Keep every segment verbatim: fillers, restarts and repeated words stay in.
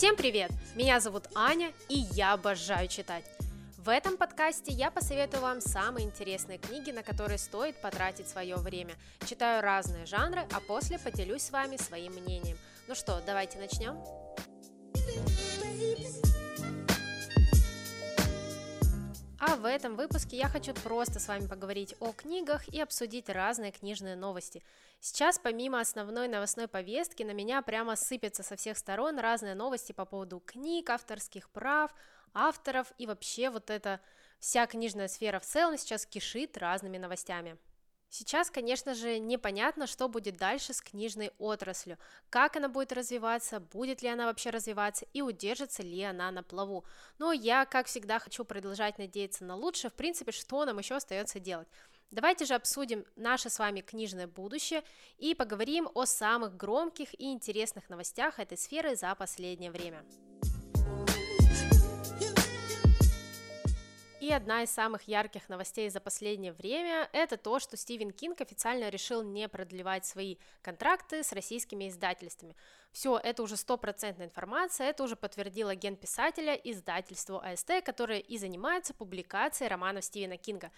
Всем привет! Меня зовут Аня, и я обожаю читать. В этом подкасте я посоветую вам самые интересные книги, на которые стоит потратить свое время. Читаю разные жанры, а после поделюсь с вами своим мнением. Ну что, давайте начнем? А в этом выпуске я хочу просто с вами поговорить о книгах и обсудить разные книжные новости. Сейчас, помимо основной новостной повестки, на меня прямо сыпятся со всех сторон разные новости по поводу книг, авторских прав, авторов и вообще вот эта вся книжная сфера в целом сейчас кишит разными новостями. Сейчас, конечно же, непонятно, что будет дальше с книжной отраслью, как она будет развиваться, будет ли она вообще развиваться и удержится ли она на плаву. Но я, как всегда, хочу продолжать надеяться на лучшее, в принципе, что нам еще остается делать. Давайте же обсудим наше с вами книжное будущее и поговорим о самых громких и интересных новостях этой сферы за последнее время. И одна из самых ярких новостей за последнее время – это то, что Стивен Кинг официально решил не продлевать свои контракты с российскими издательствами. Все, это уже стопроцентная информация, это уже подтвердил агент писателя издательству АСТ, которое и занимается публикацией романов Стивена Кинга.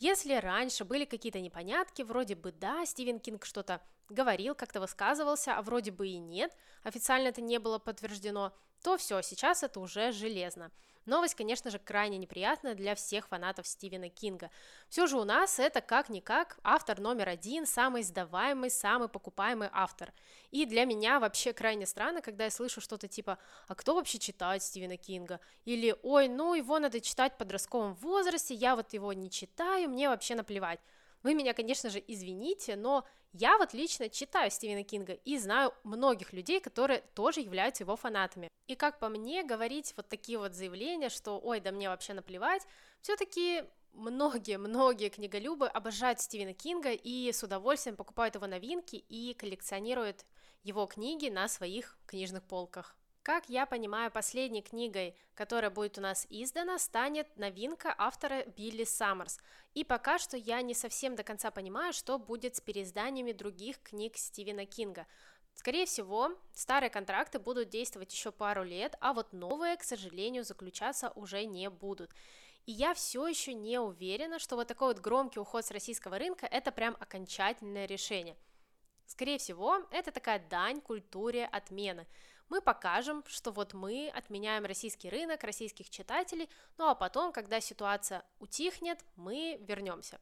Если раньше были какие-то непонятки, вроде бы да, Стивен Кинг что-то говорил, как-то высказывался, а вроде бы и нет, официально это не было подтверждено, то все, сейчас это уже железно. Новость, конечно же, крайне неприятная для всех фанатов Стивена Кинга. Все же у нас это как-никак автор номер один, самый издаваемый, самый покупаемый автор. И для меня вообще крайне странно, когда я слышу что-то типа «А кто вообще читает Стивена Кинга?» или «Ой, ну его надо читать в подростковом возрасте, я вот его не читаю, мне вообще наплевать». Вы меня, конечно же, извините, но я вот лично читаю Стивена Кинга и знаю многих людей, которые тоже являются его фанатами. И как по мне, говорить вот такие вот заявления, что «Ой, да мне вообще наплевать», все-таки многие-многие книголюбы обожают Стивена Кинга и с удовольствием покупают его новинки и коллекционируют его книги на своих книжных полках. Как я понимаю, последней книгой, которая будет у нас издана, станет новинка автора Билли Саммерс. И пока что я не совсем до конца понимаю, что будет с переизданиями других книг Стивена Кинга. Скорее всего, старые контракты будут действовать еще пару лет, а вот новые, к сожалению, заключаться уже не будут. И я все еще не уверена, что вот такой вот громкий уход с российского рынка – это прям окончательное решение. Скорее всего, это такая дань культуре отмены. Мы покажем, что вот мы отменяем российский рынок, российских читателей, ну а потом, когда ситуация утихнет, мы вернемся.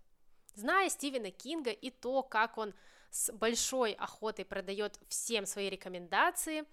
Зная Стивена Кинга и то, как он с большой охотой продает всем свои рекомендации,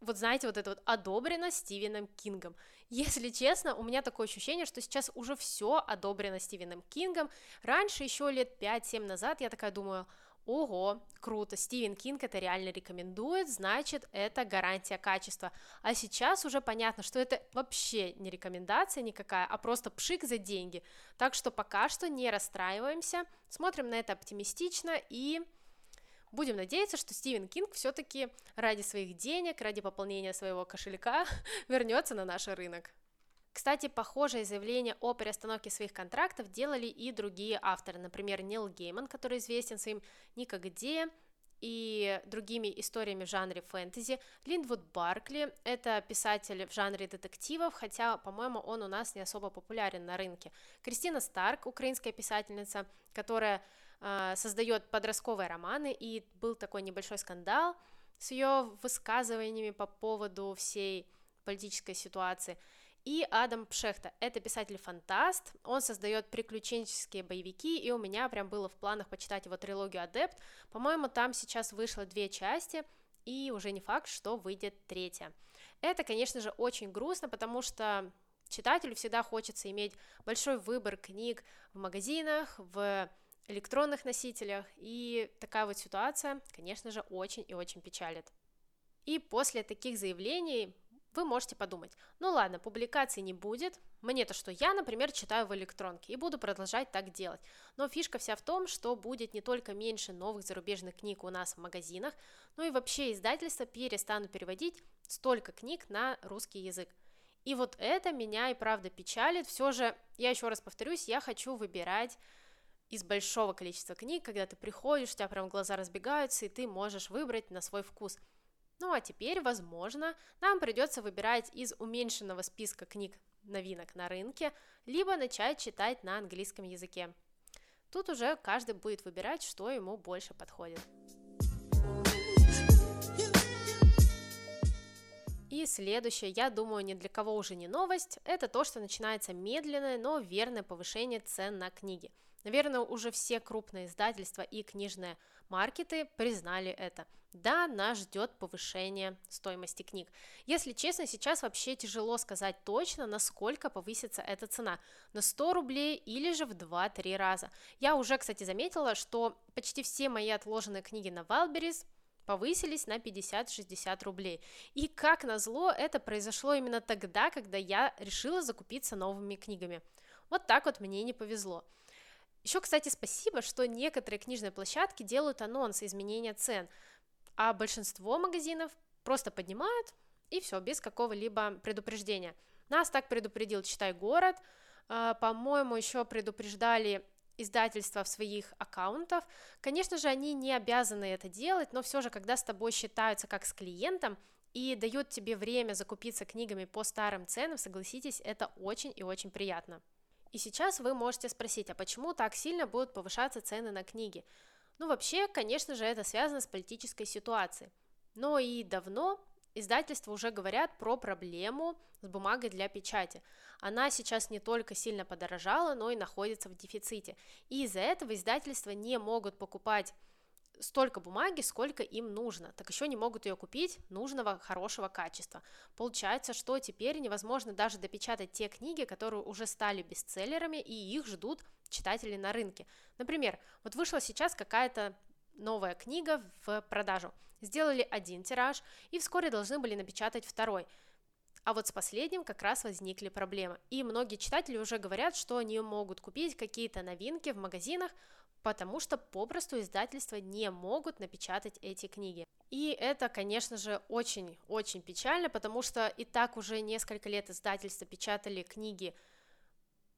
вот знаете, вот это вот одобрено Стивеном Кингом. Если честно, у меня такое ощущение, что сейчас уже все одобрено Стивеном Кингом. Раньше, еще лет пять-семь назад, я такая думаю... Ого, круто, Стивен Кинг это реально рекомендует, значит, это гарантия качества. А сейчас уже понятно, что это вообще не рекомендация никакая, а просто пшик за деньги. Так что пока что не расстраиваемся, смотрим на это оптимистично и будем надеяться, что Стивен Кинг все-таки ради своих денег, ради пополнения своего кошелька вернется на наш рынок. Кстати, похожие заявления о переостановке своих контрактов делали и другие авторы, например, Нил Гейман, который известен своим «Никогде» и другими историями в жанре фэнтези, Линдвуд Баркли, это писатель в жанре детективов, хотя, по-моему, он у нас не особо популярен на рынке, Кристина Старк, украинская писательница, которая э, создает подростковые романы, и был такой небольшой скандал с ее высказываниями по поводу всей политической ситуации. И Адам Пшехта, это писатель-фантаст, он создает приключенческие боевики, и у меня прям было в планах почитать его трилогию «Адепт», по-моему, там сейчас вышло две части, и уже не факт, что выйдет третья. Это, конечно же, очень грустно, потому что читателю всегда хочется иметь большой выбор книг в магазинах, в электронных носителях, и такая вот ситуация, конечно же, очень и очень печалит. И после таких заявлений... Вы можете подумать, ну ладно, публикаций не будет, мне-то что, я, например, читаю в электронке и буду продолжать так делать, но фишка вся в том, что будет не только меньше новых зарубежных книг у нас в магазинах, но и вообще издательства перестанут переводить столько книг на русский язык. И вот это меня и правда печалит, все же, я еще раз повторюсь, я хочу выбирать из большого количества книг, когда ты приходишь, у тебя прям глаза разбегаются и ты можешь выбрать на свой вкус. Ну а теперь, возможно, нам придется выбирать из уменьшенного списка книг новинок на рынке, либо начать читать на английском языке. Тут уже каждый будет выбирать, что ему больше подходит. И следующее, я думаю, ни для кого уже не новость, это то, что начинается медленное, но верное повышение цен на книги. Наверное, уже все крупные издательства и книжные маркеты признали это. Да, нас ждет повышение стоимости книг. Если честно, сейчас вообще тяжело сказать точно, насколько повысится эта цена. На сто рублей или же в два-три раза. Я уже, кстати, заметила, что почти все мои отложенные книги на Wildberries повысились на пятьдесят-шестьдесят рублей. И, как назло, это произошло именно тогда, когда я решила закупиться новыми книгами. Вот так вот мне не повезло. Еще, кстати, спасибо, что некоторые книжные площадки делают анонсы изменения цен, а большинство магазинов просто поднимают, и все, без какого-либо предупреждения. Нас так предупредил «Читай город», по-моему, еще предупреждали издательства в своих аккаунтах. Конечно же, они не обязаны это делать, но все же, когда с тобой считаются как с клиентом и дают тебе время закупиться книгами по старым ценам, согласитесь, это очень и очень приятно. И сейчас вы можете спросить, а почему так сильно будут повышаться цены на книги? Ну вообще, конечно же, это связано с политической ситуацией. Но и давно издательства уже говорят про проблему с бумагой для печати. Она сейчас не только сильно подорожала, но и находится в дефиците. И из-за этого издательства не могут покупать столько бумаги, сколько им нужно, так еще не могут ее купить нужного хорошего качества. Получается, что теперь невозможно даже допечатать те книги, которые уже стали бестселлерами, и их ждут читатели на рынке. Например, вот вышла сейчас какая-то новая книга в продажу, сделали один тираж, и вскоре должны были напечатать второй. А вот с последним как раз возникли проблемы, и многие читатели уже говорят, что не могут купить какие-то новинки в магазинах, потому что попросту издательства не могут напечатать эти книги. И это, конечно же, очень-очень печально, потому что и так уже несколько лет издательства печатали книги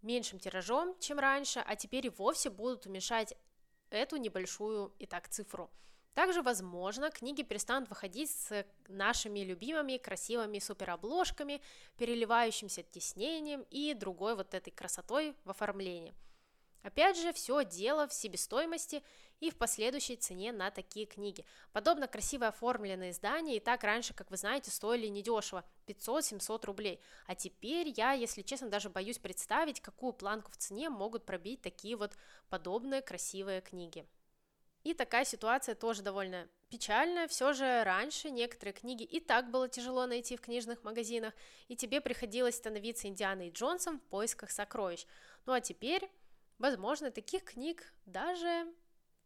меньшим тиражом, чем раньше, а теперь и вовсе будут уменьшать эту небольшую и так цифру. Также, возможно, книги перестанут выходить с нашими любимыми красивыми суперобложками, переливающимся тиснением и другой вот этой красотой в оформлении. Опять же, все дело в себестоимости и в последующей цене на такие книги. Подобно красиво оформленные издания и так раньше, как вы знаете, стоили недешево – пятьсот-семьсот рублей. А теперь я, если честно, даже боюсь представить, какую планку в цене могут пробить такие вот подобные красивые книги. И такая ситуация тоже довольно печальная, все же раньше некоторые книги и так было тяжело найти в книжных магазинах, и тебе приходилось становиться Индианой Джонсом в поисках сокровищ. Ну а теперь, возможно, таких книг даже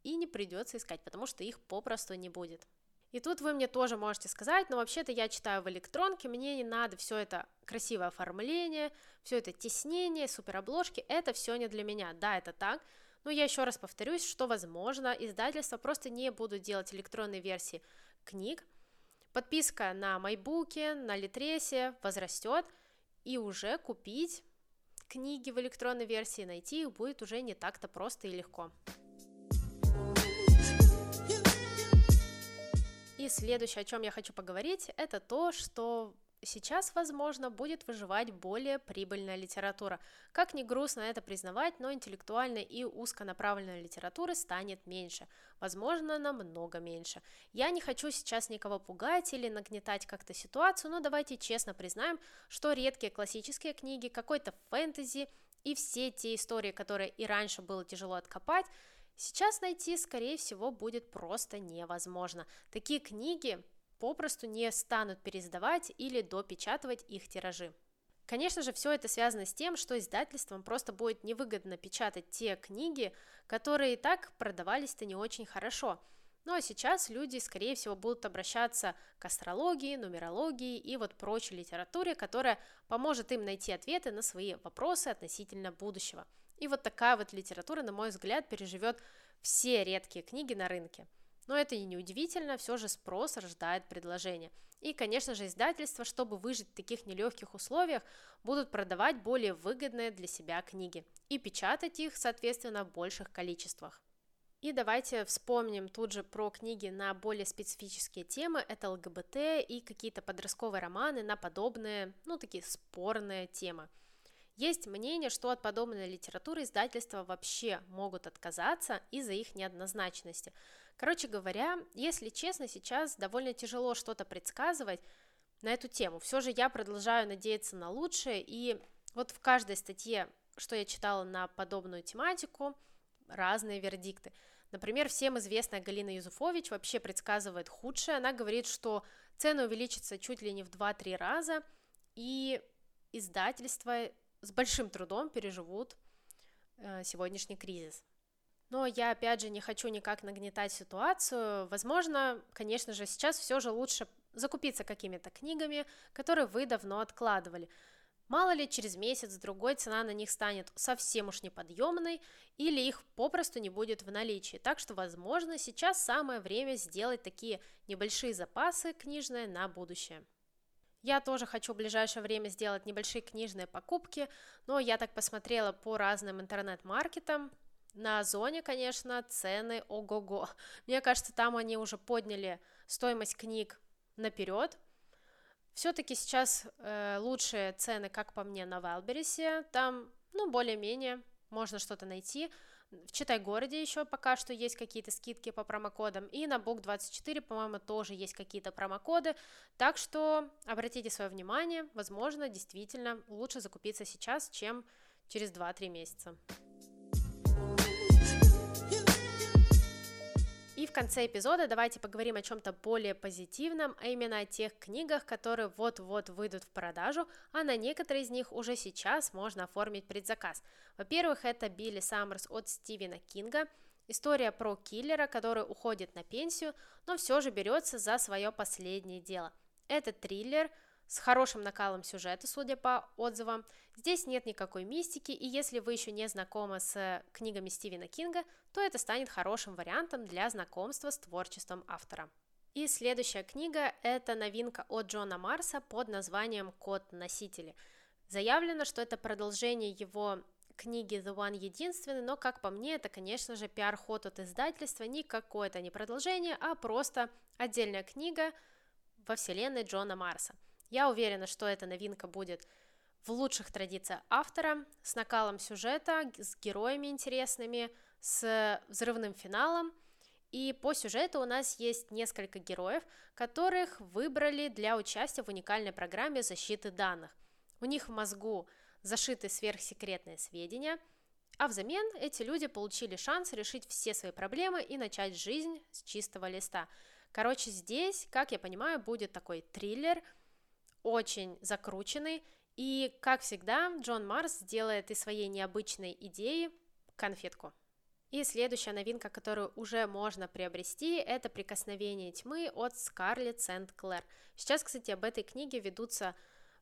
и не придется искать, потому что их попросту не будет. И тут вы мне тоже можете сказать, но вообще-то я читаю в электронке, мне не надо все это красивое оформление, все это тиснение, суперобложки, это все не для меня. Да, это так. Но я еще раз повторюсь, что, возможно, издательства просто не будут делать электронные версии книг. Подписка на Майбуке, на Литресе возрастет, и уже купить книги в электронной версии, найти их будет уже не так-то просто и легко. И следующее, о чем я хочу поговорить, это то, что сейчас, возможно, будет выживать более прибыльная литература. Как ни грустно это признавать, но интеллектуальной и узконаправленной литературы станет меньше. Возможно, намного меньше. Я не хочу сейчас никого пугать или нагнетать как-то ситуацию, но давайте честно признаем, что редкие классические книги, какой-то фэнтези и все те истории, которые и раньше было тяжело откопать, сейчас найти, скорее всего, будет просто невозможно. Такие книги попросту не станут переиздавать или допечатывать их тиражи. Конечно же, все это связано с тем, что издательствам просто будет невыгодно печатать те книги, которые и так продавались-то не очень хорошо. Ну а сейчас люди, скорее всего, будут обращаться к астрологии, нумерологии и вот прочей литературе, которая поможет им найти ответы на свои вопросы относительно будущего. И вот такая вот литература, на мой взгляд, переживет все редкие книги на рынке. Но это и не удивительно, все же спрос рождает предложение. И, конечно же, издательства, чтобы выжить в таких нелегких условиях, будут продавать более выгодные для себя книги и печатать их, соответственно, в больших количествах. И давайте вспомним тут же про книги на более специфические темы, это ЛГБТ и какие-то подростковые романы на подобные, ну, такие спорные темы. Есть мнение, что от подобной литературы издательства вообще могут отказаться из-за их неоднозначности. Короче говоря, если честно, сейчас довольно тяжело что-то предсказывать на эту тему. Все же я продолжаю надеяться на лучшее, и вот в каждой статье, что я читала на подобную тематику, разные вердикты. Например, всем известная Галина Юзуфович вообще предсказывает худшее. Она говорит, что цены увеличатся чуть ли не в два-три раза, и издательства с большим трудом переживут э, сегодняшний кризис. Но я, опять же, не хочу никак нагнетать ситуацию. Возможно, конечно же, сейчас все же лучше закупиться какими-то книгами, которые вы давно откладывали. Мало ли, через месяц-другой цена на них станет совсем уж неподъемной, или их попросту не будет в наличии. Так что, возможно, сейчас самое время сделать такие небольшие запасы книжные на будущее. Я тоже хочу в ближайшее время сделать небольшие книжные покупки, но я так посмотрела по разным интернет-маркетам. На Озоне, конечно, цены ого-го. Мне кажется, там они уже подняли стоимость книг наперед. Все-таки сейчас э, лучшие цены, как по мне, на Wildberries. Там, ну, более-менее можно что-то найти. В Читай-городе еще пока что есть какие-то скидки по промокодам, и на Бук двадцать четыре, по-моему, тоже есть какие-то промокоды, так что обратите свое внимание, возможно, действительно лучше закупиться сейчас, чем через два-три месяца. И в конце эпизода давайте поговорим о чем-то более позитивном, а именно о тех книгах, которые вот-вот выйдут в продажу, а на некоторые из них уже сейчас можно оформить предзаказ. Во-первых, это Билли Саммерс от Стивена Кинга, история про киллера, который уходит на пенсию, но все же берется за свое последнее дело. Это триллер с хорошим накалом сюжета, судя по отзывам. Здесь нет никакой мистики, и если вы еще не знакомы с книгами Стивена Кинга, то это станет хорошим вариантом для знакомства с творчеством автора. И следующая книга – это новинка от Джона Марса под названием «Код-носители». Заявлено, что это продолжение его книги «The One Единственный», но, как по мне, это, конечно же, пиар-ход от издательства, не какое-то не продолжение, а просто отдельная книга во вселенной Джона Марса. Я уверена, что эта новинка будет в лучших традициях автора, с накалом сюжета, с героями интересными, с взрывным финалом. И по сюжету у нас есть несколько героев, которых выбрали для участия в уникальной программе защиты данных. У них в мозгу зашиты сверхсекретные сведения, а взамен эти люди получили шанс решить все свои проблемы и начать жизнь с чистого листа. Короче, здесь, как я понимаю, будет такой триллер, очень закрученный, и, как всегда, Джон Марс делает из своей необычной идеи конфетку. И следующая новинка, которую уже можно приобрести, это «Прикосновение тьмы» от Скарлетт Сент-Клэр. Сейчас, кстати, об этой книге ведутся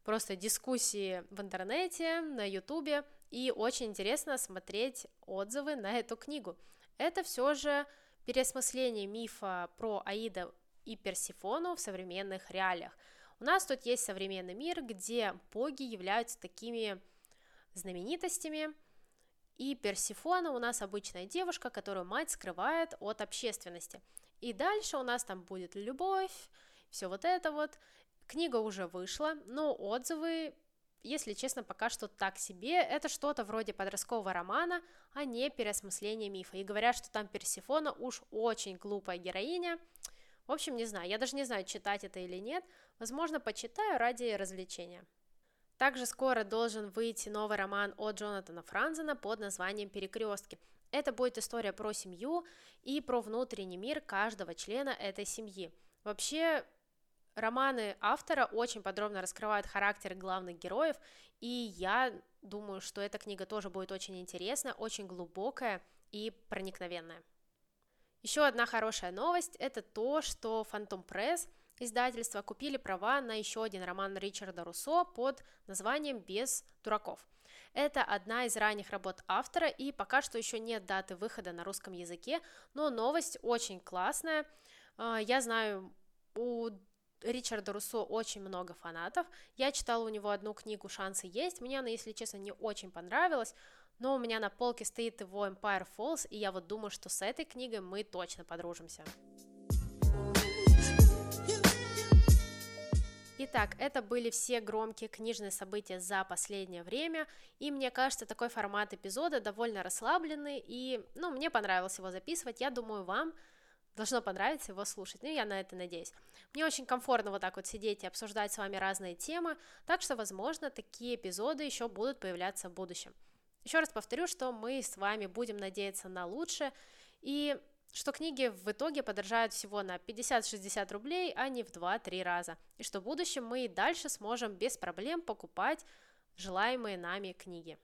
просто дискуссии в интернете, на ютубе, и очень интересно смотреть отзывы на эту книгу. Это все же переосмысление мифа про Аида и Персефону в современных реалиях. У нас тут есть современный мир, где боги являются такими знаменитостями, и Персефона у нас обычная девушка, которую мать скрывает от общественности. И дальше у нас там будет любовь, все вот это вот. Книга уже вышла, но отзывы, если честно, пока что так себе. Это что-то вроде подросткового романа, а не переосмысление мифа. И говорят, что там Персефона уж очень глупая героиня. В общем, не знаю, я даже не знаю, читать это или нет, возможно, почитаю ради развлечения. Также скоро должен выйти новый роман от Джонатана Франзена под названием «Перекрестки». Это будет история про семью и про внутренний мир каждого члена этой семьи. Вообще, романы автора очень подробно раскрывают характер главных героев, и я думаю, что эта книга тоже будет очень интересная, очень глубокая и проникновенная. Еще одна хорошая новость – это то, что Phantom Press, издательство, купили права на еще один роман Ричарда Руссо под названием «Без дураков». Это одна из ранних работ автора, и пока что еще нет даты выхода на русском языке, но новость очень классная. Я знаю, у Ричарда Руссо очень много фанатов. Я читала у него одну книгу «Шансы есть». Мне она, если честно, не очень понравилась, но у меня на полке стоит его Empire Falls, и я вот думаю, что с этой книгой мы точно подружимся. Итак, это были все громкие книжные события за последнее время, и мне кажется, такой формат эпизода довольно расслабленный, и, ну, мне понравилось его записывать, я думаю, вам должно понравиться его слушать, ну, я на это надеюсь. Мне очень комфортно вот так вот сидеть и обсуждать с вами разные темы, так что, возможно, такие эпизоды еще будут появляться в будущем. Еще раз повторю, что мы с вами будем надеяться на лучшее, и что книги в итоге подорожают всего на пятьдесят-шестьдесят рублей, а не в два-три раза, и что в будущем мы и дальше сможем без проблем покупать желаемые нами книги.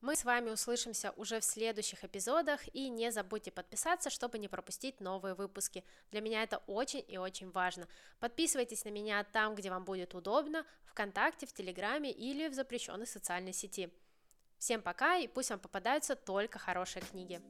Мы с вами услышимся уже в следующих эпизодах, и не забудьте подписаться, чтобы не пропустить новые выпуски. Для меня это очень и очень важно. Подписывайтесь на меня там, где вам будет удобно, ВКонтакте, в Телеграме или в запрещенной социальной сети. Всем пока, и пусть вам попадаются только хорошие книги.